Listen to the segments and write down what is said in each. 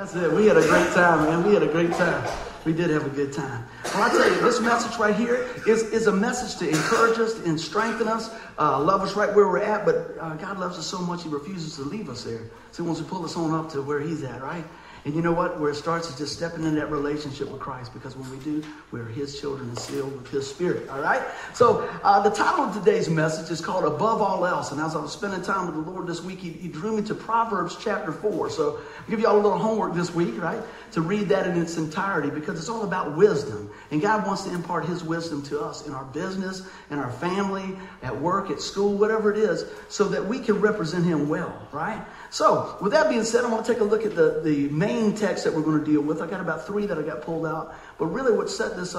That's it. We had a great time, man. We had a great time. We did have a good time. Well, I tell you, this message right here is a message to encourage us and strengthen us, love us right where we're at. But God loves us so much, He refuses to leave us there. So He wants to pull us on up to where He's at, right? And you know what? Where it starts is just stepping into that relationship with Christ. Because when we do, we're His children and sealed with His Spirit, all right? So the title of today's message is called Above All Else. And as I was spending time with the Lord this week, He drew me to Proverbs chapter 4. So I'll give you all a little homework this week, right? To read that in its entirety, because it's all about wisdom. And God wants to impart His wisdom to us in our business, in our family, at work, at school, whatever it is, so that we can represent Him well, right? So with that being said, I want to take a look at the main text that we're going to deal with. I got about three that I got pulled out. But really what set this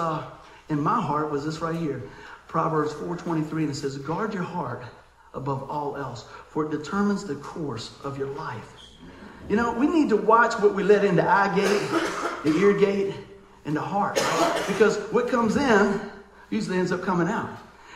in my heart was this right here. Proverbs 4:23, and it says, guard your heart above all else, for it determines the course of your life. You know, we need to watch what we let in the eye gate, the ear gate, and the heart. Right? Because what comes in usually ends up coming out.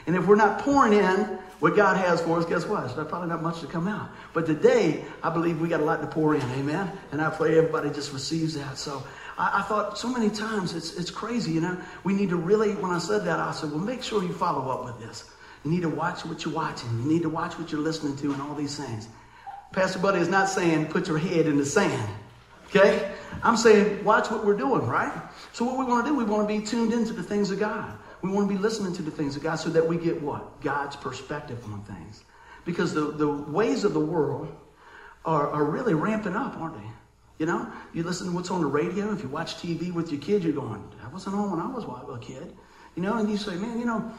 And if we're not pouring in what God has for us, guess what? There's probably not much to come out. But today, I believe we got a lot to pour in, amen? And I pray everybody just receives that. So I thought so many times, it's crazy, you know? We need to really, when I said that, I said, well, make sure you follow up with this. You need to watch what you're watching. You need to watch what you're listening to and all these things. Pastor Buddy is not saying put your head in the sand, okay? I'm saying watch what we're doing, right? So what we want to do, we want to be tuned into the things of God. We want to be listening to the things of God so that we get what? God's perspective on things. Because the ways of the world are really ramping up, aren't they? You know, you listen to what's on the radio. If you watch TV with your kid, you're going, that wasn't on when I was a kid. You know, and you say, man, you know,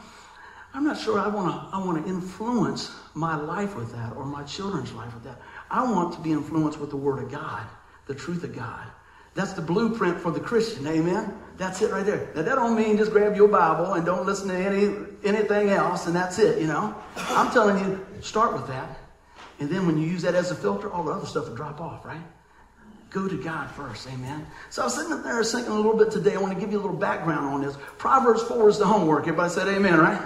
I'm not sure I want to influence my life with that or my children's life with that. I want to be influenced with the Word of God, the truth of God. That's the blueprint for the Christian, amen? That's it right there. Now, that don't mean just grab your Bible and don't listen to anything else, and that's it, you know? I'm telling you, start with that, and then when you use that as a filter, all the other stuff will drop off, right? Go to God first, amen? So I was sitting there thinking a little bit today. I want to give you a little background on this. Proverbs 4 is the homework. Everybody said amen, right?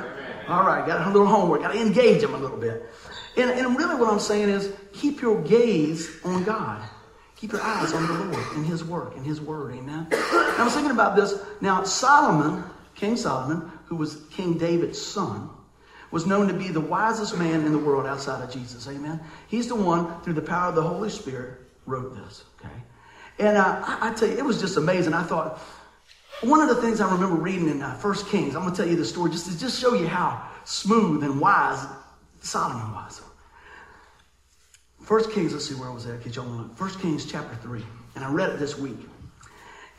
All right, got a little homework. Got to engage them a little bit. And really what I'm saying is keep your gaze on God. Keep your eyes on the Lord and His work and His word, amen? And I was thinking about this. Now, Solomon, King Solomon, who was King David's son, was known to be the wisest man in the world outside of Jesus, amen? He's the one, through the power of the Holy Spirit, wrote this, okay? And I tell you, it was just amazing. I thought, one of the things I remember reading in 1 Kings, I'm going to tell you the story just to show you how smooth and wise Solomon was. 1 Kings, let's see where I was at. Get y'all to look. 1 Kings chapter 3, and I read it this week.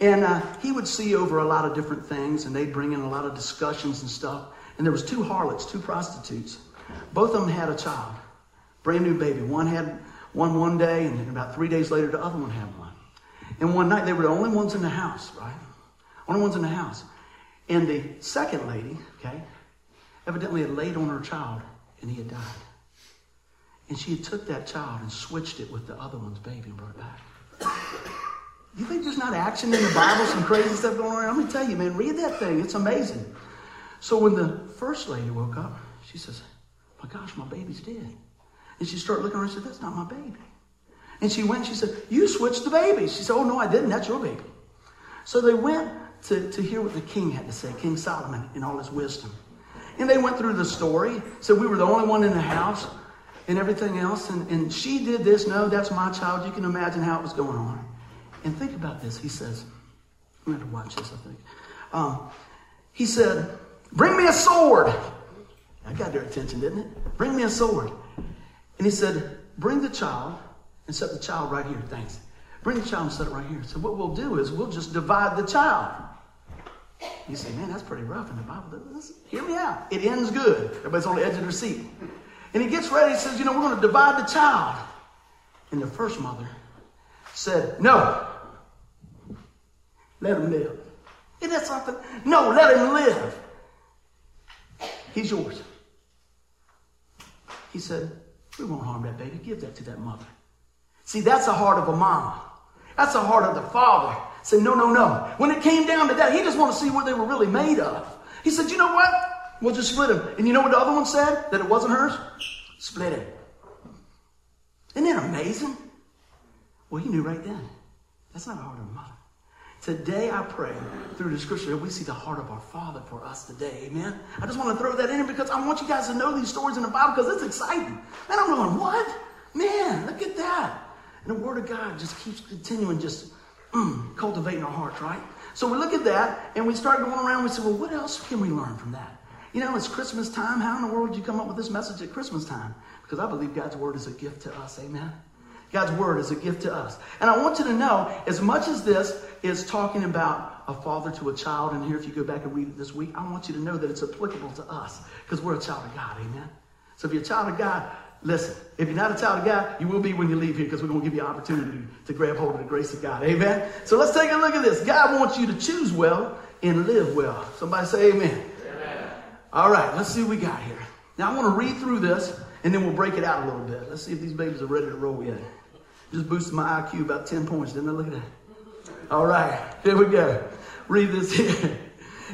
And he would see over a lot of different things, and they'd bring in a lot of discussions and stuff. And there was two harlots, two prostitutes. Both of them had a child, brand new baby. One had one day, and about 3 days later, the other one had one. And one night, they were the only ones in the house, right? Only ones in the house. And the second lady, okay, evidently had laid on her child and he had died. And she had took that child and switched it with the other one's baby and brought it back. You think there's not action in the Bible, some crazy stuff going on? I'm going to tell you, man, read that thing. It's amazing. So when the first lady woke up, she says, my gosh, my baby's dead. And she started looking around and said, that's not my baby. And she went and she said, you switched the baby. She said, oh, no, I didn't. That's your baby. So they went to hear what the king had to say, King Solomon, in all his wisdom. And they went through the story. So we were the only one in the house and everything else. And she did this. No, that's my child. You can imagine how it was going on. And think about this. He says, I'm going to have to watch this, I think. He said, bring me a sword. That got their attention, didn't it? Bring me a sword. And he said, bring the child and set the child right here. Thanks. Bring the child and set it right here. So what we'll do is we'll just divide the child. You say, man, that's pretty rough in the Bible. Listen, hear me out. It ends good. Everybody's on the edge of their seat. And he gets ready. He says, you know, we're going to divide the child. And the first mother said, no. Let him live. Isn't that something? No, let him live. He's yours. He said, we won't harm that baby. Give that to that mother. See, that's the heart of a mama. That's the heart of the father. Said, no, no, no. When it came down to that, he just wanted to see what they were really made of. He said, you know what? We'll just split them. And you know what the other one said? That it wasn't hers? Split it. Isn't that amazing? Well, he knew right then. That's not a heart of a mother. Today I pray through the scripture that we see the heart of our Father for us today. Amen. I just want to throw that in because I want you guys to know these stories in the Bible because it's exciting. Man, I'm going, what? Man, look at that. And the Word of God just keeps continuing, just cultivating our hearts, right? So we look at that and we start going around and we say, well, what else can we learn from that? You know, it's Christmas time. How in the world did you come up with this message at Christmas time? Because I believe God's Word is a gift to us. Amen. God's Word is a gift to us. And I want you to know, as much as this is talking about a father to a child, and here if you go back and read it this week, I want you to know that it's applicable to us because we're a child of God, amen? So if you're a child of God, listen, if you're not a child of God, you will be when you leave here because we're going to give you an opportunity to grab hold of the grace of God, amen? So let's take a look at this. God wants you to choose well and live well. Somebody say amen. Amen. All right, let's see what we got here. Now I want to read through this, and then we'll break it out a little bit. Let's see if these babies are ready to roll yet. Just boosted my IQ about 10 points, didn't I? Look at that. All right, here we go. Read this here.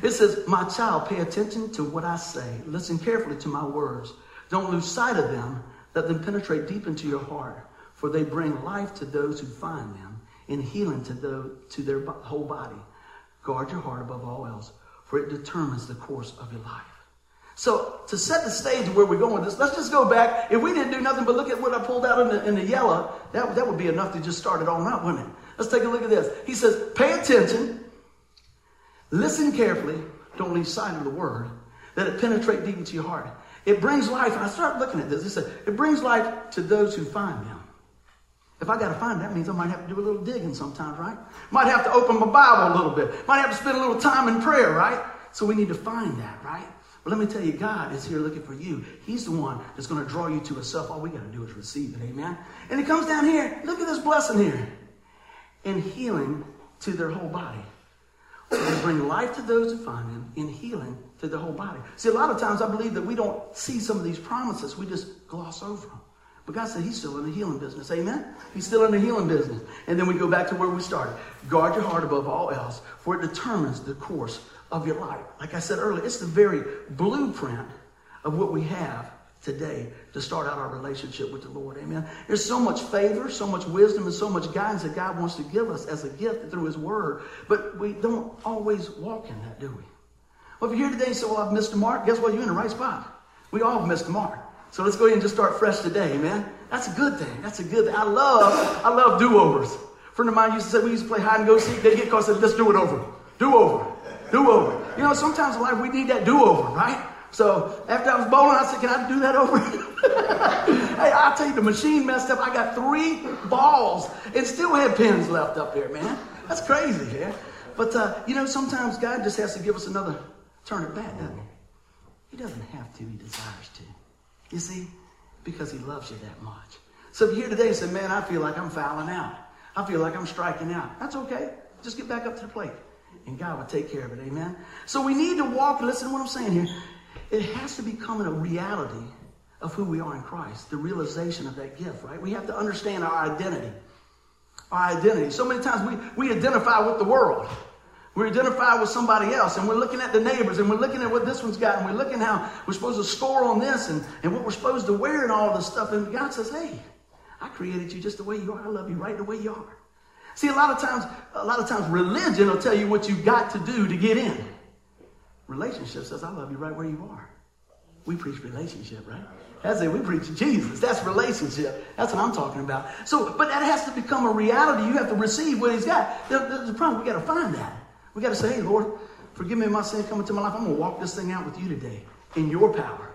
It says, my child, pay attention to what I say. Listen carefully to my words. Don't lose sight of them. Let them penetrate deep into your heart, for they bring life to those who find them and healing to their whole body. Guard your heart above all else, for it determines the course of your life. So to set the stage where we're going with this, let's just go back. If we didn't do nothing but look at what I pulled out in the yellow, that would be enough to just start it all out, wouldn't it? Let's take a look at this. He says, pay attention, listen carefully, don't lose sight of the word, let it penetrate deep into your heart. It brings life. And I start looking at this. He said, it brings life to those who find them. If I got to find, that means I might have to do a little digging sometimes, right? Might have to open my Bible a little bit. Might have to spend a little time in prayer, right? So we need to find that, right? Let me tell you, God is here looking for you. He's the one that's going to draw you to Himself. All we got to do is receive it, amen? And it comes down here. Look at this blessing here. And healing to their whole body. They bring life to those who find Him and healing to their whole body. See, a lot of times I believe that we don't see some of these promises. We just gloss over them. But God said He's still in the healing business, amen? He's still in the healing business. And then we go back to where we started. Guard your heart above all else, for it determines the course of your life. Like I said earlier, it's the very blueprint of what we have today to start out our relationship with the Lord. Amen. There's so much favor, so much wisdom, and so much guidance that God wants to give us as a gift through His Word. But we don't always walk in that, do we? Well, if you're here today and say, well, I've missed the mark, guess what? You're in the right spot. We all missed the mark. So let's go ahead and just start fresh today, amen. That's a good thing. That's a good thing. I love do-overs. A friend of mine used to say, we used to play hide-and-go-seek. They get caught and said, let's do it over. Do-over. Do-over. You know, sometimes in life we need that do-over, right? So after I was bowling, I said, can I do that over? Hey, I'll tell you, the machine messed up. I got 3 balls and still had pins left up there, man. That's crazy, yeah? But, you know, sometimes God just has to give us another turn at bat, doesn't he? He doesn't have to. He desires to. You see? Because He loves you that much. So if you're here today and say, man, I feel like I'm fouling out. I feel like I'm striking out. That's okay. Just get back up to the plate. And God will take care of it, amen? So we need to walk, listen to what I'm saying here. It has to become a reality of who we are in Christ, the realization of that gift, right? We have to understand our identity. Our identity. So many times we identify with the world. We identify with somebody else, and we're looking at the neighbors, and we're looking at what this one's got, and we're looking how we're supposed to score on this, and what we're supposed to wear and all this stuff. And God says, hey, I created you just the way you are. I love you right the way you are. See, a lot of times religion will tell you what you've got to do to get in. Relationship says, I love you right where you are. We preach relationship, right? That's it. We preach Jesus. That's relationship. That's what I'm talking about. So, but that has to become a reality. You have to receive what He's got. The problem, we got to find that. We got to say, hey, Lord, forgive me of my sin, come into my life. I'm going to walk this thing out with you today in your power.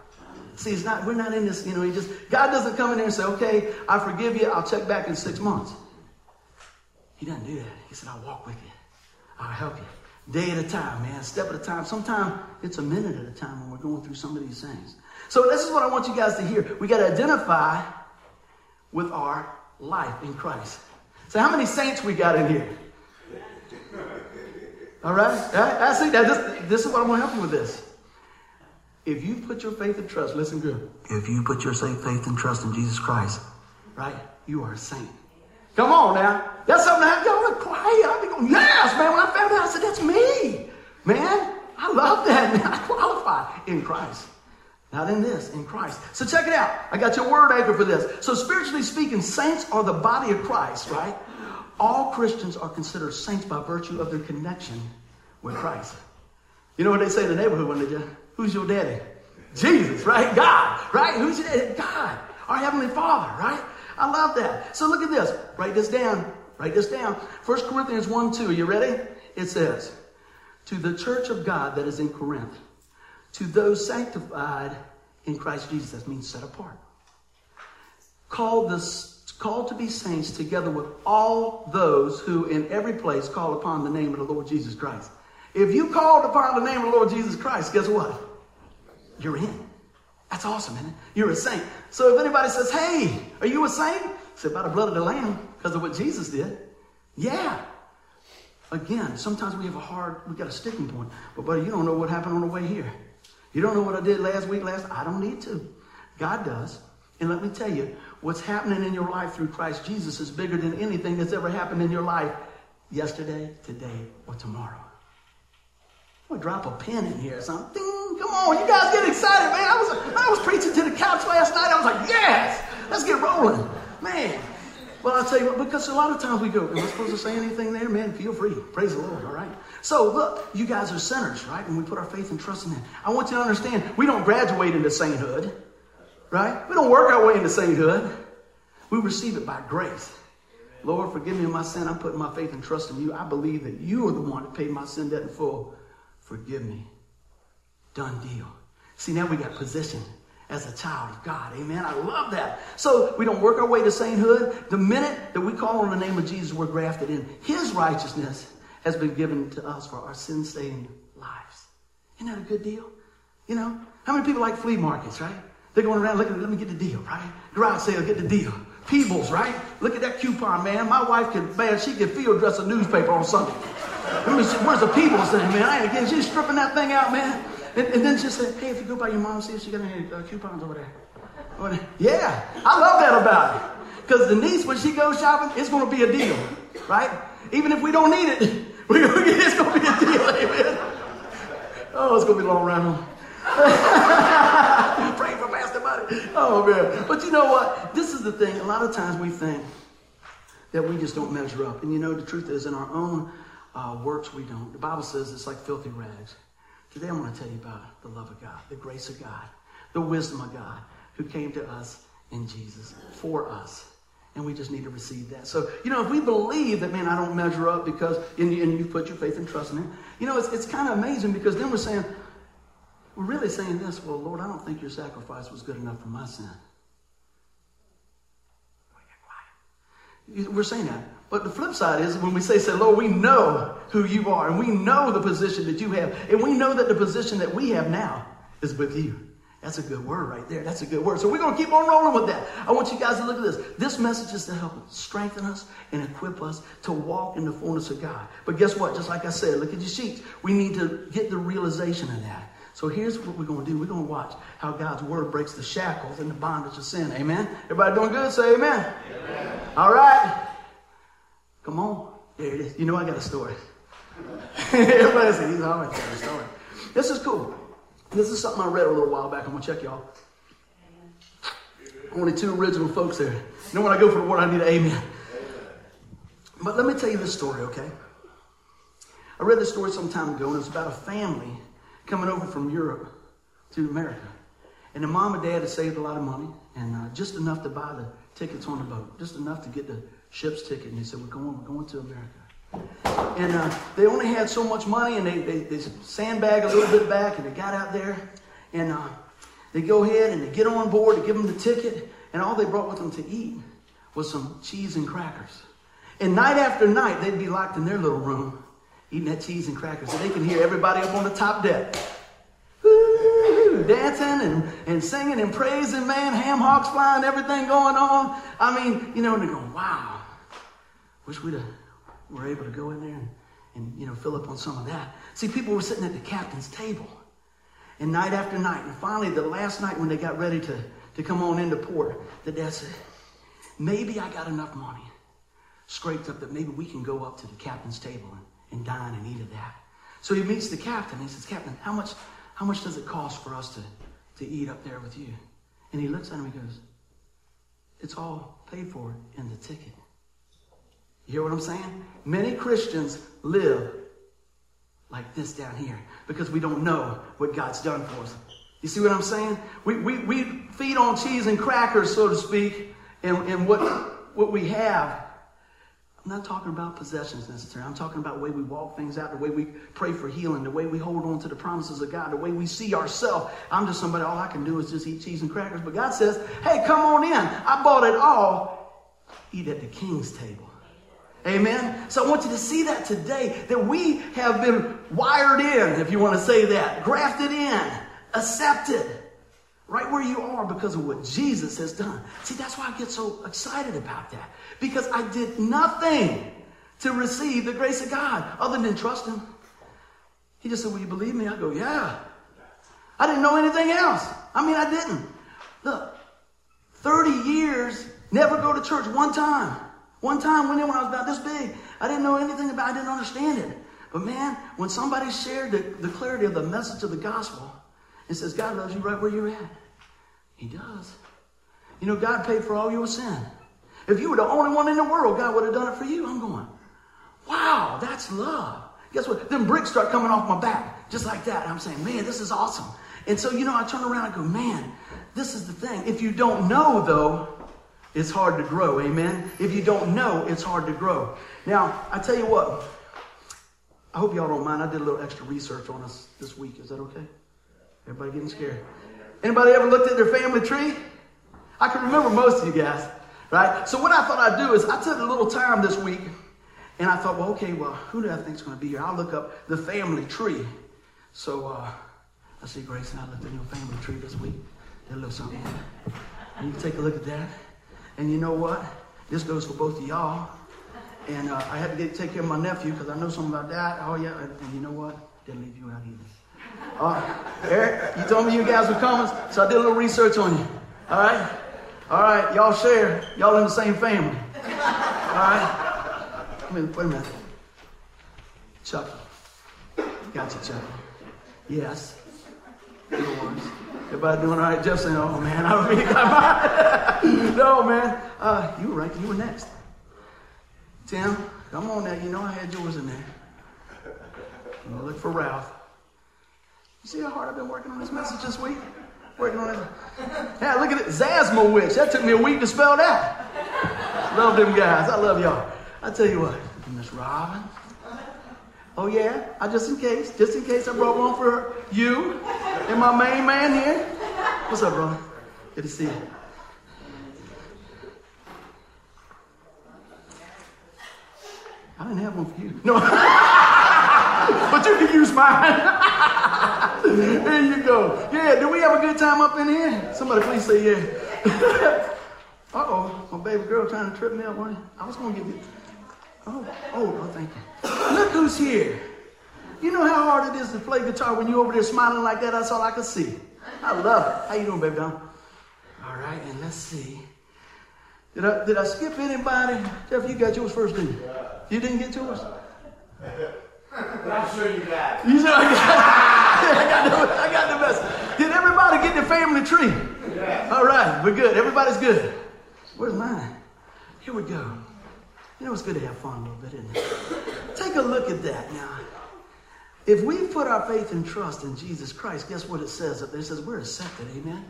See, it's not, we're not in this, you know, God doesn't come in there and say, okay, I forgive you. I'll check back in 6 months. He doesn't do that. He said, I'll walk with you. I'll help you. Day at a time, man. Step at a time. Sometimes it's a minute at a time when we're going through some of these things. So this is what I want you guys to hear. We got to identify with our life in Christ. So how many saints we got in here? All right? I see that. This is what I'm going to help you with this. If you put your faith and trust, listen good. If you put your faith and trust in Jesus Christ, right, you are a saint. Come on now. That's something that y'all look quiet. I'll be going, yes, man. When I found out, I said, that's me. Man, I love that. Man, I qualify in Christ. Not in this, in Christ. So check it out. I got your word anchor for this. So spiritually speaking, saints are the body of Christ, right? All Christians are considered saints by virtue of their connection with Christ. You know what they say in the neighborhood when they who's your daddy? Jesus, right? God, right? Who's your daddy? God, our Heavenly Father, right? I love that. So look at this. Write this down. Write this down. 1 Corinthians 1:2. Are you ready? It says, to the church of God that is in Corinth, to those sanctified in Christ Jesus, that means set apart, called to be saints together with all those who in every place call upon the name of the Lord Jesus Christ. If you called upon the name of the Lord Jesus Christ, guess what? You're in. That's awesome, isn't it? You're a saint. So if anybody says, hey, are you a saint? Say, by the blood of the Lamb, because of what Jesus did. Yeah. Again, sometimes we have we got a sticking point. But buddy, you don't know what happened on the way here. You don't know what I did last week, I don't need to. God does. And let me tell you, what's happening in your life through Christ Jesus is bigger than anything that's ever happened in your life yesterday, today, or tomorrow. I'm going to drop a pin in here or something. Come on, you guys get excited, man. I was preaching to the couch last night. I was like, yes, let's get rolling. Man. Well, I'll tell you what, because a lot of times we go, am I supposed to say anything there? Man, feel free. Praise the Lord, all right? So, look, you guys are sinners, right? And we put our faith and trust in Him. I want you to understand, we don't graduate into sainthood, right? We don't work our way into sainthood. We receive it by grace. Lord, forgive me of my sin. I'm putting my faith and trust in You. I believe that You are the one that paid my sin debt in full. Forgive me. Done deal. See, now we got position. As a child of God. Amen. I love that. So we don't work our way to sainthood. The minute that we call on the name of Jesus, we're grafted in. His righteousness has been given to us for our sin-stained lives. Isn't that a good deal? You know, how many people like flea markets, right? They're going around looking, let me get the deal, right? Garage sale, get the deal. Peebles, right? Look at that coupon, man. My wife she could field dress a newspaper on Sunday. I mean, where's the Peebles thing, man? She's stripping that thing out, man. And then just say, hey, if you go by your mom, see if she got any coupons over there. Yeah, I love that about it. Because Denise, when she goes shopping, it's going to be a deal, right? Even if we don't need it, it's going to be a deal, amen. Oh, it's going to be a long round home. Pray for Pastor Buddy. Oh, man. But you know what? This is the thing. A lot of times we think that we just don't measure up. And you know, the truth is, in our own works, we don't. The Bible says it's like filthy rags. Today I want to tell you about the love of God, the grace of God, the wisdom of God who came to us in Jesus for us. And we just need to receive that. So, you know, if we believe that, man, I don't measure up because, and you put your faith and trust in Him, you know, it's kind of amazing because then we're really saying this, well, Lord, I don't think Your sacrifice was good enough for my sin. We're saying that. But the flip side is when we say, Lord, we know who You are and we know the position that You have. And we know that the position that we have now is with You. That's a good word right there. That's a good word. So we're going to keep on rolling with that. I want you guys to look at this. This message is to help strengthen us and equip us to walk in the fullness of God. But guess what? Just like I said, look at your sheets. We need to get the realization of that. So here's what we're going to do. We're going to watch how God's word breaks the shackles and the bondage of sin. Amen? Everybody doing good? Say amen. Amen. All right. Come on. There it is. You know I got a story. Everybody says, he's always got a story. This is cool. This is something I read a little while back. I'm going to check y'all. Only two original folks there. You know when I go for the word, I need an amen. But let me tell you this story, okay? I read this story some time ago, and it's about a family coming over from Europe to America. And the mom and dad had saved a lot of money and just enough to buy the tickets on the boat, just enough to get the ship's ticket. And they said, we're going to America. And they only had so much money, and they sandbagged a little bit back, and they got out there. And they go ahead and they get on board, they give them the ticket, and all they brought with them to eat was some cheese and crackers. And night after night, they'd be locked in their little room eating that cheese and crackers, so they can hear everybody up on the top deck. Woo, dancing and singing and praising, man, ham hocks flying, everything going on. I mean, you know, and they're going, wow, wish we were able to go in there and you know, fill up on some of that. See, people were sitting at the captain's table, and night after night, and finally the last night when they got ready to come on into port, the dad said, maybe I got enough money scraped up that maybe we can go up to the captain's table and dine and eat of that. So he meets the captain. He says, Captain, how much does it cost for us to eat up there with you? And he looks at him and goes, it's all paid for in the ticket. You hear what I'm saying? Many Christians live like this down here because we don't know what God's done for us. You see what I'm saying? We feed on cheese and crackers, so to speak, and what we have. I'm not talking about possessions necessarily. I'm talking about the way we walk things out, the way we pray for healing, the way we hold on to the promises of God, the way we see ourselves. I'm just somebody, all I can do is just eat cheese and crackers. But God says, hey, come on in. I bought it all. Eat at the King's table. Amen. So I want you to see that today, that we have been wired in, if you want to say that, grafted in, accepted, right where you are because of what Jesus has done. See, that's why I get so excited about that, because I did nothing to receive the grace of God other than trust Him. He just said, will you believe me? I go, yeah. I didn't know anything else. I mean, I didn't. Look, 30 years, never go to church one time. One time when I was about this big, I didn't know anything about it. I didn't understand it. But man, when somebody shared the clarity of the message of the gospel and says, God loves you right where you're at. He does. You know, God paid for all your sin. If you were the only one in the world, God would have done it for you. I'm going, wow, that's love. Guess what? Them bricks start coming off my back just like that. I'm saying, man, this is awesome. And so, you know, I turn around and go, man, this is the thing. If you don't know, though, it's hard to grow, amen? If you don't know, it's hard to grow. Now, I tell you what. I hope y'all don't mind. I did a little extra research on us this week. Is that okay? Everybody getting scared? Anybody ever looked at their family tree? I can remember most of you guys, right? So what I thought I'd do is I took a little time this week, and I thought, well, okay, well, who do I think's going to be here? I'll look up the family tree. So I see Grace and I looked at your family tree this week. Did a little something. And you take a look at that. And you know what? This goes for both of y'all. And I had to take care of my nephew because I know something about that. Oh, yeah. And you know what? Didn't leave you out either. Eric, you told me you guys were coming, so I did a little research on you. All right? All right. Y'all share. Y'all in the same family. All right? Wait a minute. Chucky. Gotcha, Chucky. Yes. Little ones. Everybody doing all right? Jeff saying, oh, man, I really got mine. No, man. You were right. You were next. Tim, come on now. You know I had yours in there. I'm going to look for Ralph. You see how hard I've been working on this message this week? Working on it. Yeah, look at it. Zazmowicz. That took me a week to spell that. Love them guys. I love y'all. I tell you what. Miss Robin. Oh, yeah, just in case I brought one for you and my main man here. What's up, brother? Good to see you. I didn't have one for you. No, but you can use mine. There you go. Yeah, did we have a good time up in here? Somebody please say yeah. Uh-oh, my baby girl trying to trip me up, wasn't it? I was going to give you... Oh, thank you. Look who's here. You know how hard it is to play guitar when you're over there smiling like that? That's all I can see. I love it. How you doing, baby doll? All right, and let's see. Did I skip anybody? Jeff, you got yours first, didn't you? Yeah. You didn't get yours? I'm sure you got it. You know, I got the best. Did everybody get the family tree? Yeah. All right, we're good. Everybody's good. Where's mine? Here we go. You know, it's good to have fun a little bit, isn't it? Take a look at that now. If we put our faith and trust in Jesus Christ, guess what it says up there? It says we're accepted, amen?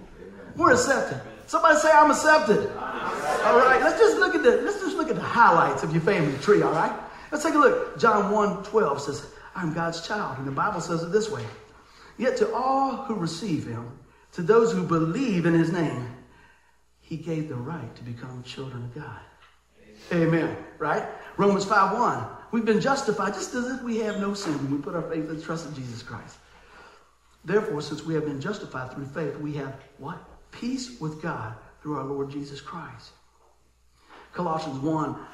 We're accepted. Somebody say, I'm accepted. All right, let's just look at the highlights of your family tree, all right? Let's take a look. John 1:12 says, I'm God's child. And the Bible says it this way. Yet to all who receive him, to those who believe in his name, he gave the right to become children of God. Amen. Right? Romans 5:1. We've been justified just as if we have no sin when we put our faith and trust in Jesus Christ. Therefore, since we have been justified through faith, we have what? Peace with God through our Lord Jesus Christ. Colossians 1:13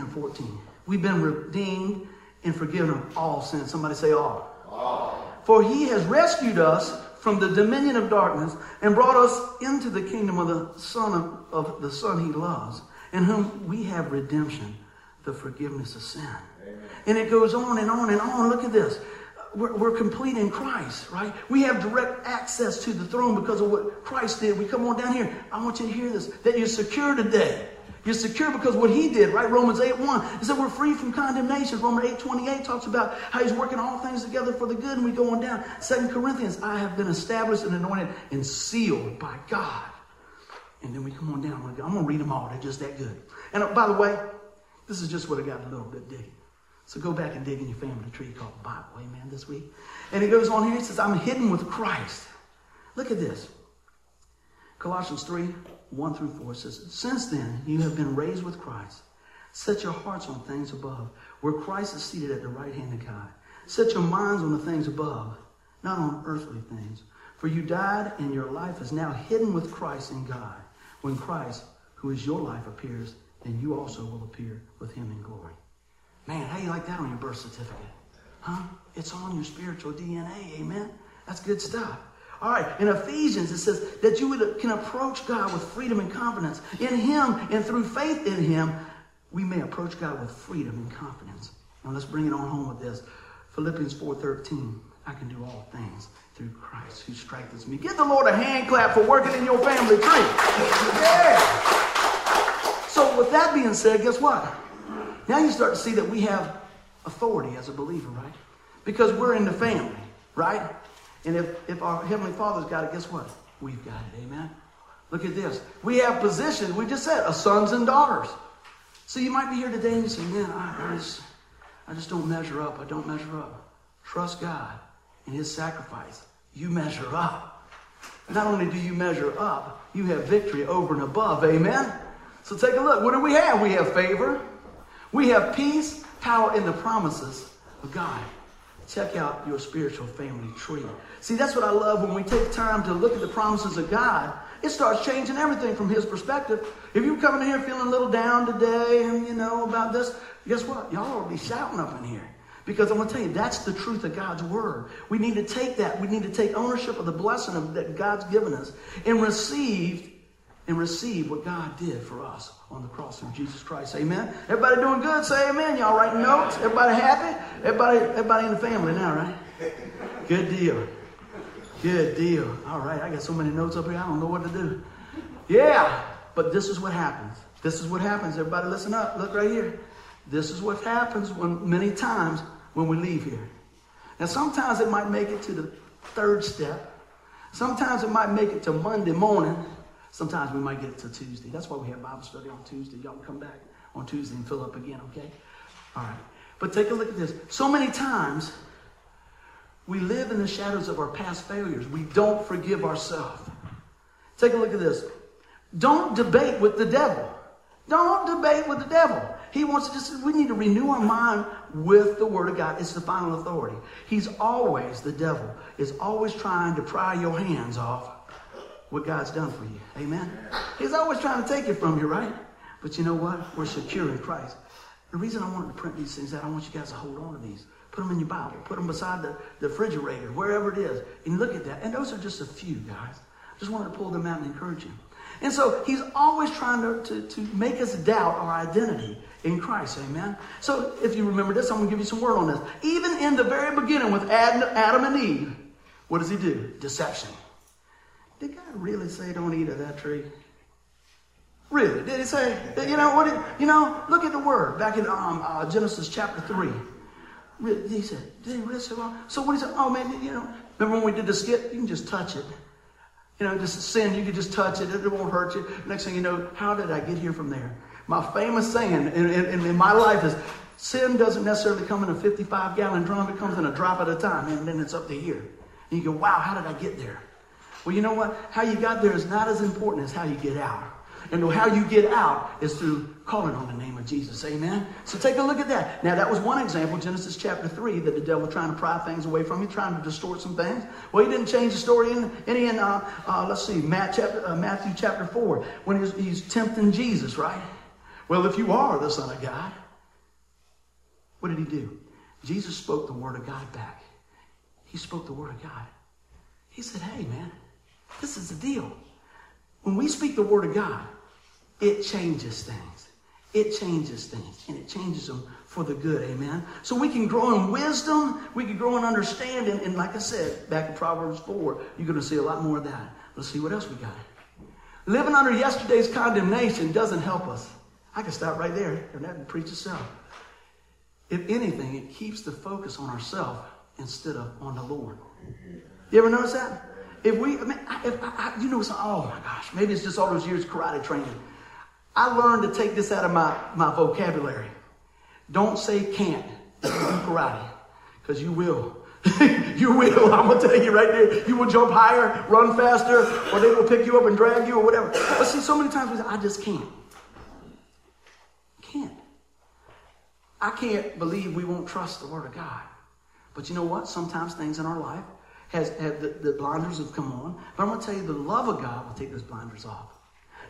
and 14. We've been redeemed and forgiven of all sin. Somebody say all. All. For he has rescued us from the dominion of darkness and brought us into the kingdom of the Son he loves, in whom we have redemption, the forgiveness of sin. Amen. And it goes on and on and on. Look at this. We're complete in Christ, right? We have direct access to the throne because of what Christ did. We come on down here. I want you to hear this, that you're secure today. You're secure because what he did, right? Romans 8:1. It said we're free from condemnation. Romans 8:28 talks about how he's working all things together for the good, and we go on down. 2 Corinthians, I have been established and anointed and sealed by God. And then we come on down. I'm going to read them all. They're just that good. And by the way, this is just what I got a little bit digging. So go back and dig in your family tree called the Bible, amen, this week. And it goes on here. It says, I'm hidden with Christ. Look at this. Colossians 3:1-4 says, since then you have been raised with Christ. Set your hearts on things above, where Christ is seated at the right hand of God. Set your minds on the things above, not on earthly things. For you died, and your life is now hidden with Christ in God. When Christ, who is your life, appears, then you also will appear with him in glory. Man, how do you like that on your birth certificate? Huh? It's on your spiritual DNA, amen? That's good stuff. All right, in Ephesians, it says that you can approach God with freedom and confidence. In him and through faith in him, we may approach God with freedom and confidence. Now, let's bring it on home with this. Philippians 4:13, I can do all things through Christ who strengthens me. Give the Lord a hand clap for working in your family tree. Yeah. So with that being said, guess what? Now you start to see that we have authority as a believer, right? Because we're in the family, right? And if our Heavenly Father's got it, guess what? We've got it, amen? Look at this. We have positions, we just said, of sons and daughters. So you might be here today and you say, man, I just don't measure up. I don't measure up. Trust God and his sacrifice. You measure up. Not only do you measure up, you have victory over and above, amen? So take a look. What do we have? We have favor. We have peace, power, and the promises of God. Check out your spiritual family tree. See, that's what I love when we take time to look at the promises of God. It starts changing everything from his perspective. If you're coming in here feeling a little down today and, you know, about this, guess what? Y'all will be shouting up in here. Because I'm going to tell you, that's the truth of God's word. We need to take that. We need to take ownership of the blessing that God's given us and receive what God did for us on the cross of Jesus Christ. Amen. Everybody doing good? Say amen. Y'all writing notes? Everybody happy? Everybody in the family now, right? Good deal. Good deal. All right. I got so many notes up here. I don't know what to do. Yeah. But this is what happens. This is what happens. Everybody listen up. Look right here. This is what happens many times when we leave here. Now, sometimes it might make it to the third step. Sometimes it might make it to Monday morning. Sometimes we might get it to Tuesday. That's why we have Bible study on Tuesday. Y'all can come back on Tuesday and fill up again, okay? All right. But take a look at this. So many times we live in the shadows of our past failures. We don't forgive ourselves. Take a look at this. Don't debate with the devil. Don't debate with the devil. He wants to just, we need to renew our mind with the word of God. It's the final authority. The devil is always trying to pry your hands off what God's done for you. Amen? He's always trying to take it from you, right? But you know what? We're secure in Christ. The reason I wanted to print these things out, I want you guys to hold on to these. Put them in your Bible. Put them beside the refrigerator, wherever it is. And look at that. And those are just a few, guys. Just wanted to pull them out and encourage you. And so he's always trying to make us doubt our identity in Christ. Amen? So if you remember this, I'm going to give you some word on this. Even in the very beginning with Adam and Eve, what does he do? Deception. Did God really say don't eat of that tree? Really? Did he say? You know what? Look at the word back in Genesis chapter 3. He said, did he really say? Well, so what he said? Oh man, remember when we did the skit? You can just touch it. Just sin. You can just touch it. It won't hurt you. Next thing you know, how did I get here from there? My famous saying in my life is, sin doesn't necessarily come in a 55-gallon drum. It comes in a drop at a time, and then it's up to here. And you go, wow, how did I get there? Well, you know what? How you got there is not as important as how you get out. And how you get out is through calling on the name of Jesus. Amen? So take a look at that. Now, that was one example, Genesis chapter 3, that the devil trying to pry things away from you, trying to distort some things. Well, he didn't change the story Matthew chapter 4, when he's tempting Jesus, right? Well, if you are the Son of God, what did he do? Jesus spoke the word of God back. He spoke the word of God. He said, hey, man. This is the deal. When we speak the word of God, it changes things. It changes things, and it changes them for the good, amen? So we can grow in wisdom. We can grow in understanding. And like I said, back in Proverbs 4, you're going to see a lot more of that. Let's see what else we got. Living under yesterday's condemnation doesn't help us. I can stop right there and that would preach itself. If anything, it keeps the focus on ourselves instead of on the Lord. You ever notice that? Oh my gosh, maybe it's just all those years of karate training. I learned to take this out of my vocabulary. Don't say can't. Do karate. Because you will. You will. I'm going to tell you right there. You will jump higher, run faster, or they will pick you up and drag you or whatever. But see, so many times we say, I just can't. Can't. I can't believe we won't trust the Word of God. But you know what? Sometimes things in our life the blinders have come on. But I'm going to tell you, the love of God will take those blinders off.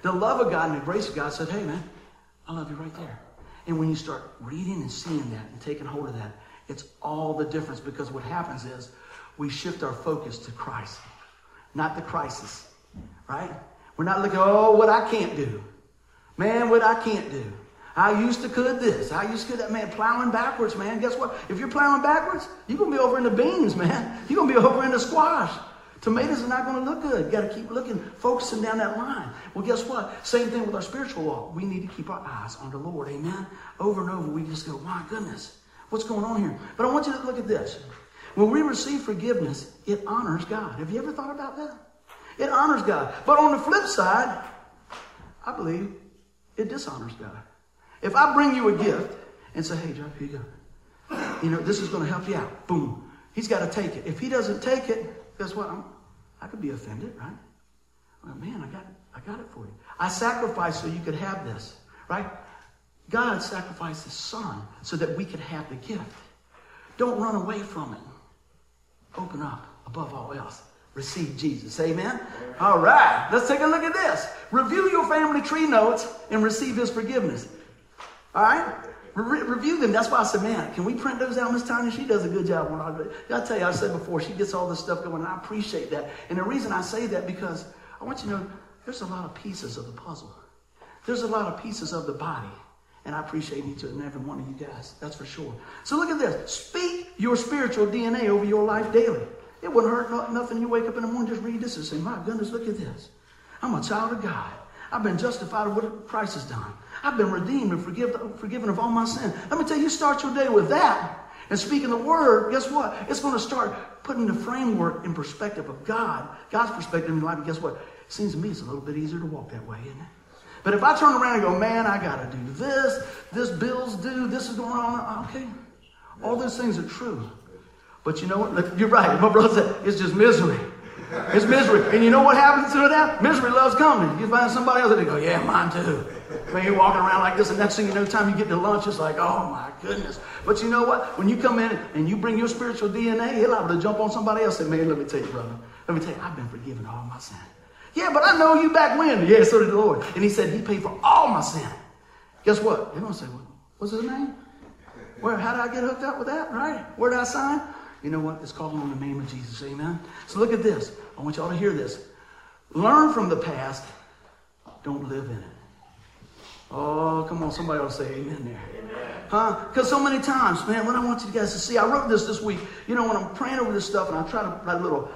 The love of God and the grace of God said, hey, man, I love you right there. And when you start reading and seeing that and taking hold of that, it's all the difference, because what happens is we shift our focus to Christ, not the crisis, right? We're not looking, oh, what I can't do. Man, what I can't do. I used to could this. I used to could that. Man, plowing backwards, man. Guess what? If you're plowing backwards, you're going to be over in the beans, man. You're going to be over in the squash. Tomatoes are not going to look good. You got to keep looking, focusing down that line. Well, guess what? Same thing with our spiritual walk. We need to keep our eyes on the Lord. Amen. Over and over, we just go, my goodness, what's going on here? But I want you to look at this. When we receive forgiveness, it honors God. Have you ever thought about that? It honors God. But on the flip side, I believe it dishonors God. If I bring you a gift and say, hey, Jeff, here you go. You know, this is going to help you out. Boom. He's got to take it. If he doesn't take it, guess what? I could be offended, right? Well, man, I got it for you. I sacrificed so you could have this, right? God sacrificed his son so that we could have the gift. Don't run away from it. Open up above all else. Receive Jesus. Amen? All right. Let's take a look at this. Review your family tree notes and receive his forgiveness. All right? Review them. That's why I said, man, can we print those out, Miss Tanya? She does a good job. I'll tell you, I said before, she gets all this stuff going, and I appreciate that. And the reason I say that, because I want you to know there's a lot of pieces of the puzzle. There's a lot of pieces of the body. And I appreciate each and every one of you guys. That's for sure. So look at this. Speak your spiritual DNA over your life daily. It wouldn't hurt nothing. You wake up in the morning, just read this and say, my goodness, look at this. I'm a child of God. I've been justified of what Christ has done. I've been redeemed and forgiven of all my sin. Let me tell you, you start your day with that. And speaking the word, guess what? It's going to start putting the framework in perspective of God. God's perspective in your life. And guess what? It seems to me it's a little bit easier to walk that way, isn't it? But if I turn around and go, man, I got to do this. This bill's due. This is going on. Okay. All those things are true. But you know what? You're right. My brother said, it's just misery. It's misery. And you know what happens to that? Misery loves company. You find somebody else and they go, yeah, mine too. Man, you're walking around like this, and next thing you know, time you get to lunch, it's like, oh my goodness. But you know what? When you come in and you bring your spiritual DNA, you're liable to jump on somebody else and say, man, let me tell you, brother. Let me tell you, I've been forgiven all my sin. Yeah, but I know you back when. Yeah, so did the Lord. And he said he paid for all my sin. Guess what? They're going to say, well, what's his name? Where? How did I get hooked up with that? Right? Where did I sign? You know what? It's calling on the name of Jesus. Amen? So look at this. I want y'all to hear this. Learn from the past. Don't live in it. Oh, come on. Somebody ought to say amen there. Amen. Huh? Because so many times, man, what I want you guys to see, I wrote this week. You know, when I'm praying over this stuff, and I try to write a little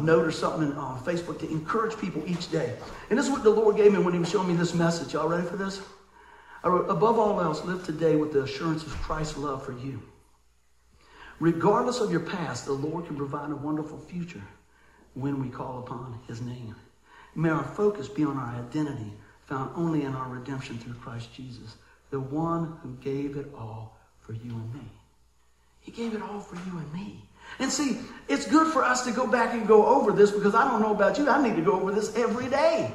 note or something on Facebook to encourage people each day. And this is what the Lord gave me when he was showing me this message. Y'all ready for this? I wrote, above all else, live today with the assurance of Christ's love for you. Regardless of your past, the Lord can provide a wonderful future when we call upon his name. May our focus be on our identity found only in our redemption through Christ Jesus, the one who gave it all for you and me. He gave it all for you and me. And see, it's good for us to go back and go over this, because I don't know about you. I need to go over this every day,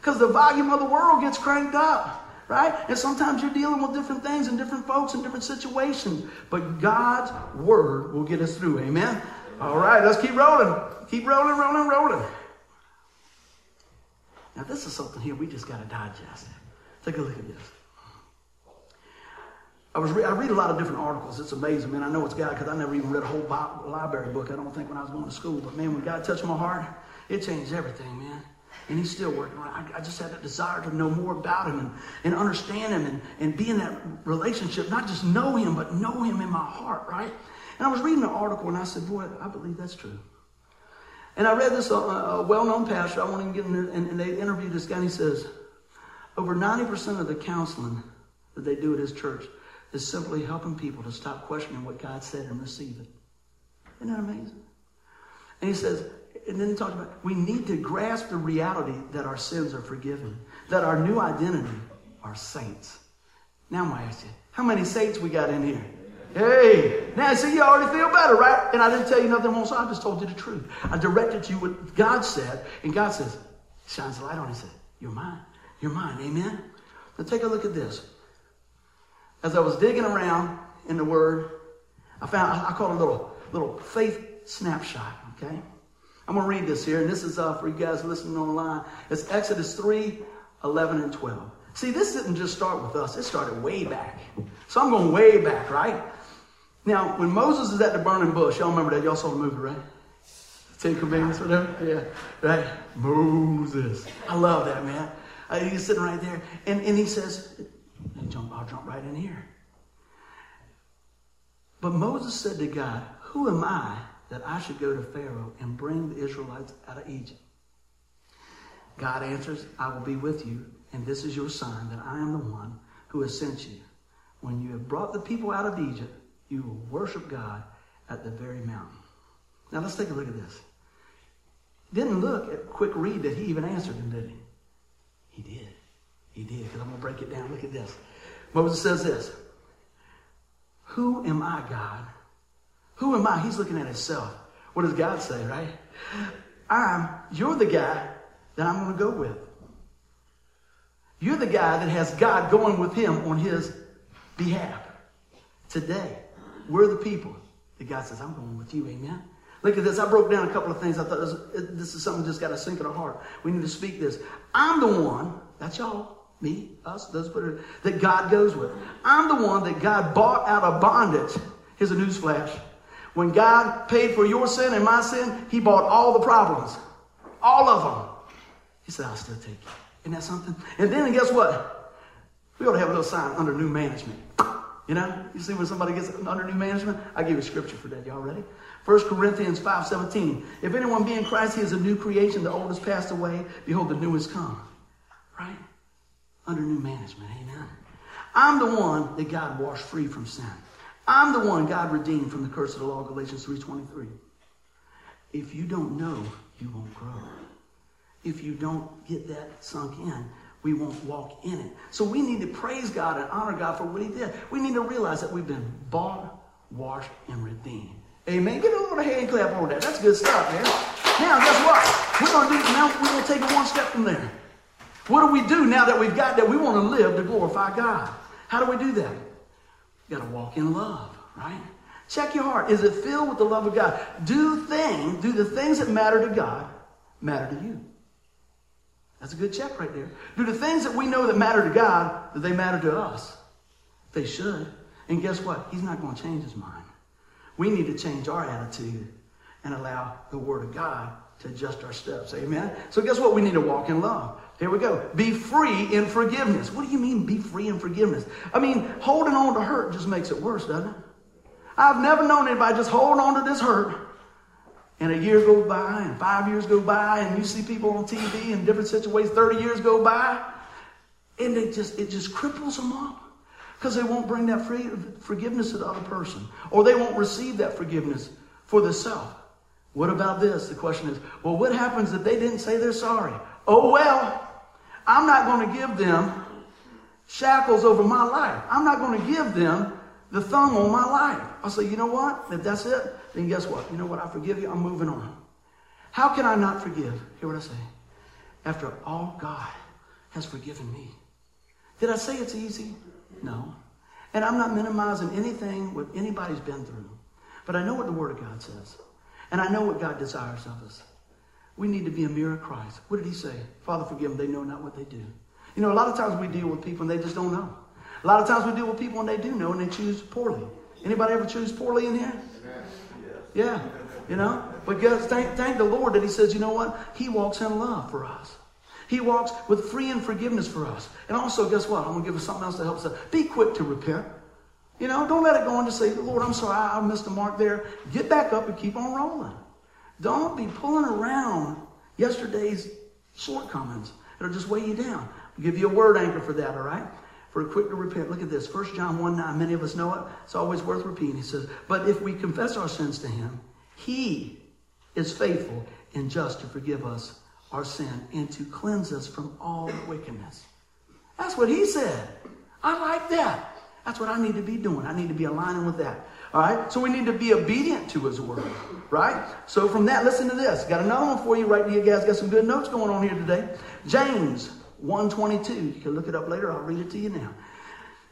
because the volume of the world gets cranked up. Right? And sometimes you're dealing with different things and different folks and different situations. But God's word will get us through. Amen? All right, let's keep rolling. Keep rolling, rolling, rolling. Now, this is something here we just got to digest. Take a look at this. I read a lot of different articles. It's amazing, man. I know it's God, because I never even read a whole Bible, library book, I don't think, when I was going to school. But, man, when God touched my heart, it changed everything, man. And he's still working on it. I just had that desire to know more about him and understand him and be in that relationship. Not just know him, but know him in my heart, right? And I was reading an article, and I said, boy, I believe that's true. And I read this, a well-known pastor. I won't even get in there. And they interviewed this guy, and he says, over 90% of the counseling that they do at his church is simply helping people to stop questioning what God said and receive it. Isn't that amazing? And he says, and then he talks about, we need to grasp the reality that our sins are forgiven, that our new identity are saints. Now I'm going to ask you, how many saints we got in here? Hey, now see, you already feel better, right? And I didn't tell you nothing wrong, so I just told you the truth. I directed you what God said, and God says, shines a light on it and says, you're mine. You're mine, amen? Now take a look at this. As I was digging around in the Word, I found, I caught a little faith snapshot, okay? I'm going to read this here, and this is for you guys listening online. It's Exodus 3:11-12. See, this didn't just start with us. It started way back. So I'm going way back, right? Now, when Moses is at the burning bush, y'all remember that? Y'all saw the movie, right? 10 Commandments, whatever? Yeah, right? Moses. I love that, man. He's sitting right there, and he says, I'll jump right in here. But Moses said to God, who am I that I should go to Pharaoh and bring the Israelites out of Egypt? God answers, I will be with you, and this is your sign that I am the one who has sent you. When you have brought the people out of Egypt, you will worship God at the very mountain. Now let's take a look at this. Didn't look at quick read that he even answered him, did he? He did. He did, because I'm going to break it down. Look at this. Moses says this. Who am I, God? Who am I? He's looking at himself. What does God say, right? You're the guy that I'm going to go with. You're the guy that has God going with him on his behalf. Today, we're the people that God says, I'm going with you, amen? Look at this. I broke down a couple of things. I thought this is something just got to sink in our heart. We need to speak this. I'm the one, that's y'all, me, us, those that God goes with. I'm the one that God bought out of bondage. Here's a newsflash. When God paid for your sin and my sin, he bought all the problems. All of them. He said, I'll still take you. Isn't that something? And then guess what? We ought to have a little sign under new management. You know? You see when somebody gets under new management? I give you scripture for that. Y'all ready? 1 Corinthians 5:17. If anyone be in Christ, he is a new creation. The old has passed away. Behold, the new has come. Right? Under new management. Amen. I'm the one that God washed free from sin. I'm the one God redeemed from the curse of the law. Galatians 3:23. If you don't know, you won't grow. If you don't get that sunk in, we won't walk in it. So we need to praise God and honor God for what he did. We need to realize that we've been bought, washed, and redeemed. Amen. Give it a little hand clap on that. That's good stuff, man. Now, guess what? We're going to take it one step from there. What do we do now that we've got that? We want to live to glorify God. How do we do that? You got to walk in love, right? Check your heart. Is it filled with the love of God? Do the things that matter to God matter to you? That's a good check right there. Do the things that we know that matter to God, do they matter to us? They should. And guess what? He's not going to change his mind. We need to change our attitude and allow the Word of God to adjust our steps. Amen? So guess what? We need to walk in love. Here we go. Be free in forgiveness. What do you mean be free in forgiveness? I mean, holding on to hurt just makes it worse, doesn't it? I've never known anybody just hold on to this hurt. And a year goes by, and 5 years go by, and you see people on TV in different situations, 30 years go by, and it just cripples them up because they won't bring that forgiveness to the other person, or they won't receive that forgiveness for themselves. What about this? The question is, well, what happens if they didn't say they're sorry? Oh, well, I'm not going to give them shackles over my life. I'm not going to give them the thumb on my life. I'll say, you know what? If that's it, then guess what? You know what? I forgive you. I'm moving on. How can I not forgive? Hear what I say. After all God has forgiven me. Did I say it's easy? No. And I'm not minimizing anything what anybody's been through. But I know what the Word of God says. And I know what God desires of us. We need to be a mirror of Christ. What did he say? Father, forgive them. They know not what they do. You know, a lot of times we deal with people and they just don't know. A lot of times we deal with people and they do know and they choose poorly. Anybody ever choose poorly in here? Yeah. You know? But God, thank the Lord that he says, you know what? He walks in love for us. He walks with free and forgiveness for us. And also, guess what? I'm going to give us something else to help us. Be quick to repent. You know, don't let it go on to say, Lord, I'm sorry, I missed the mark there. Get back up and keep on rolling. Don't be pulling around yesterday's shortcomings. It'll just weigh you down. I'll give you a word anchor for that, all right? for quick to repent. Look at this. 1 John 1:9. Many of us know it. It's always worth repeating. He says, but if we confess our sins to him, he is faithful and just to forgive us our sin and to cleanse us from all wickedness. That's what he said. I like that. That's what I need to be doing. I need to be aligning with that. All right? So we need to be obedient to his word, right? So from that, listen to this. Got another one for you right here, guys. Got some good notes going on here today. James 1:22. You can look it up later. I'll read it to you now.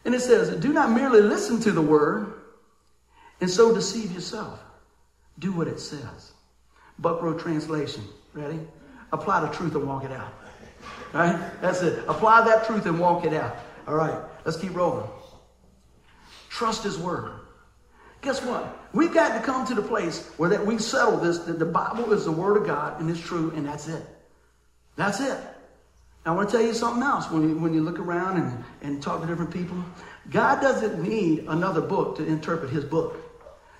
And it says, do not merely listen to the word and so deceive yourself. Do what it says. Buckrow translation. Ready? Apply the truth and walk it out. All right? That's it. Apply that truth and walk it out. All right. Let's keep rolling. Trust his word. Guess what? We've got to come to the place where that we settle this, that the Bible is the word of God and it's true, and that's it. That's it. Now, I want to tell you something else. When you look around and talk to different people, God doesn't need another book to interpret his book.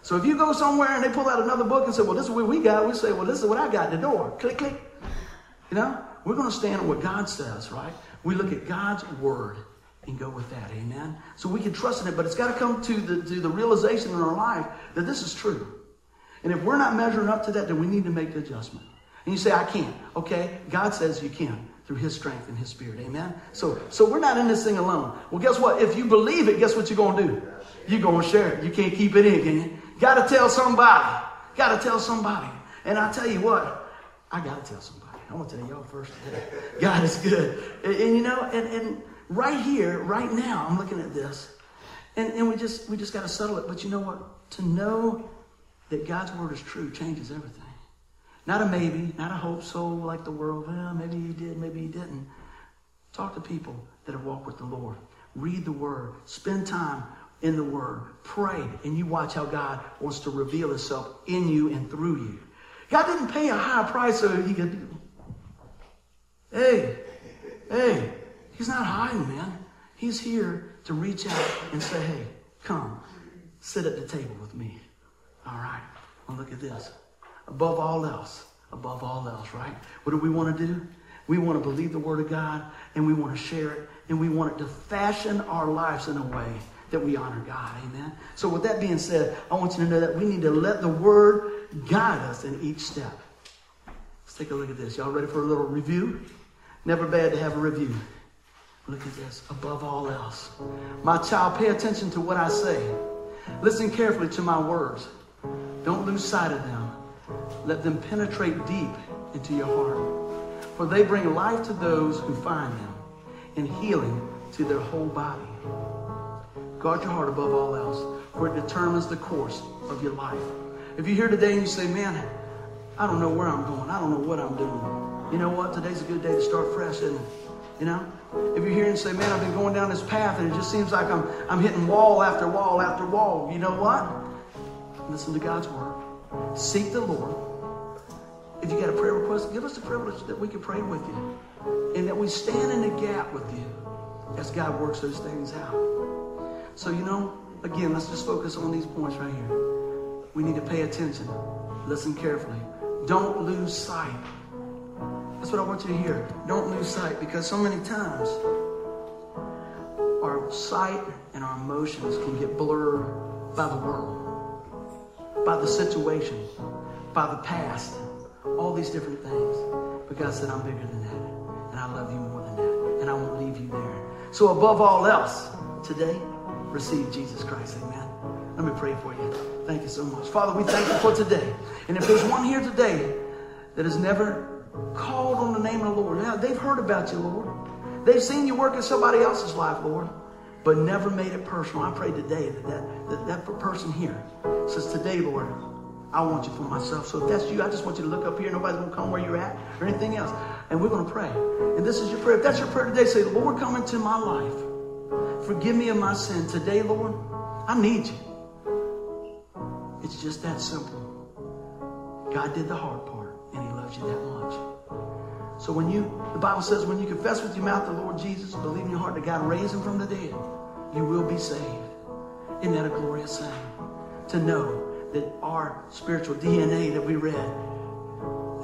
So if you go somewhere and they pull out another book and say, well, this is what we got, we say, well, this is what I got at the door. Click, click. You know, we're going to stand on what God says, right? We look at God's word and go with that, amen? So we can trust in it, but it's got to come to the realization in our life that this is true. And if we're not measuring up to that, then we need to make the adjustment. And you say, I can't. Okay, God says you can through his strength and his spirit, amen? So we're not in this thing alone. Well, guess what? If you believe it, guess what you're going to do? You're going to share it. You can't keep it in, can you? Got to tell somebody. Got to tell somebody. And I tell you what, I got to tell somebody. I want to tell y'all first today. God is good. And you know, and right here, right now, I'm looking at this. And we just got to settle it. But you know what? To know that God's word is true changes everything. Not a maybe, not a hope so like the world. Well, maybe he did, maybe he didn't. Talk to people that have walked with the Lord. Read the word. Spend time in the word. Pray. And you watch how God wants to reveal himself in you and through you. God didn't pay a high price so he could... Hey, he's not hiding, man. He's here to reach out and say, hey, come, sit at the table with me. All right, well, look at this. Above all else, right? What do we want to do? We want to believe the word of God, and we want to share it, and we want it to fashion our lives in a way that we honor God, amen? So with that being said, I want you to know that we need to let the word guide us in each step. Let's take a look at this. Y'all ready for a little review? Never bad to have a review. Look at this. Above all else. My child, pay attention to what I say. Listen carefully to my words. Don't lose sight of them. Let them penetrate deep into your heart. For they bring life to those who find them and healing to their whole body. Guard your heart above all else, for it determines the course of your life. If you're here today and you say, man, I don't know where I'm going. I don't know what I'm doing. You know what? Today's a good day to start fresh, isn't it? You know, if you're here and say, man, I've been going down this path and it just seems like I'm hitting wall after wall after wall. You know what? Listen to God's word. Seek the Lord. If you got a prayer request, give us the privilege that we can pray with you and that we stand in the gap with you as God works those things out. So, you know, again, let's just focus on these points right here. We need to pay attention. Listen carefully. Don't lose sight. That's what I want you to hear. Don't lose sight, because so many times our sight and our emotions can get blurred by the world, by the situation, by the past, all these different things. But God said, I'm bigger than that, and I love you more than that, and I won't leave you there. So above all else, today, receive Jesus Christ, amen. Let me pray for you. Thank you so much. Father, we thank you for today. And if there's one here today that has never called on the name of the Lord. Now, they've heard about you, Lord. They've seen you work in somebody else's life, Lord, but never made it personal. I pray today that person here says, today, Lord, I want you for myself. So if that's you, I just want you to look up here. Nobody's going to come where you're at or anything else. And we're going to pray. And this is your prayer. If that's your prayer today, say, Lord, come into my life. Forgive me of my sin. Today, Lord, I need you. It's just that simple. God did the hard part. And he loves you that much. So the Bible says, when you confess with your mouth the Lord Jesus, believe in your heart that God raised him from the dead, you will be saved. Isn't that a glorious thing? To know that our spiritual DNA that we read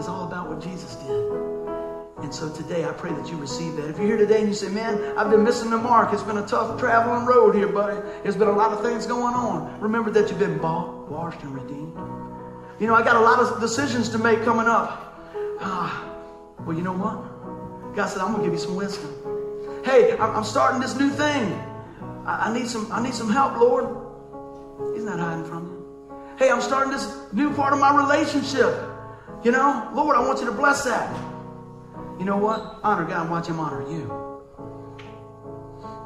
is all about what Jesus did. And so today, I pray that you receive that. If you're here today and you say, man, I've been missing the mark. It's been a tough traveling road here, buddy. There's been a lot of things going on. Remember that you've been bought, washed, and redeemed. You know, I got a lot of decisions to make coming up. Well, you know what? God said, I'm going to give you some wisdom. Hey, I'm starting this new thing. I need some help, Lord. He's not hiding from you. Hey, I'm starting this new part of my relationship. You know, Lord, I want you to bless that. You know what? Honor God and watch him honor you.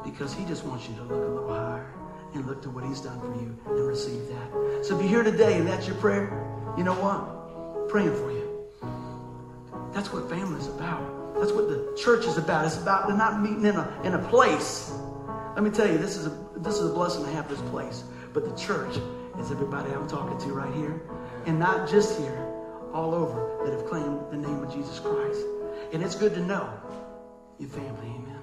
Because he just wants you to look a little higher and look to what he's done for you and receive that. So if you're here today and that's your prayer, you know what? Praying for you. That's what family is about. That's what the church is about. It's about they're not meeting in a place. Let me tell you, this is a blessing to have this place. But the church is everybody I'm talking to right here. And not just here, all over, that have claimed the name of Jesus Christ. And it's good to know your family, amen.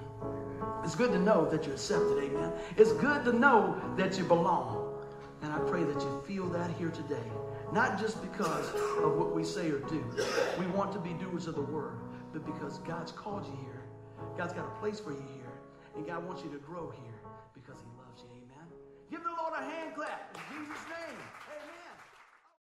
It's good to know that you're accepted, amen. It's good to know that you belong. And I pray that you feel that here today. Not just because of what we say or do. We want to be doers of the word, but because God's called you here. God's got a place for you here. And God wants you to grow here because he loves you, amen. Give the Lord a hand clap in Jesus' name.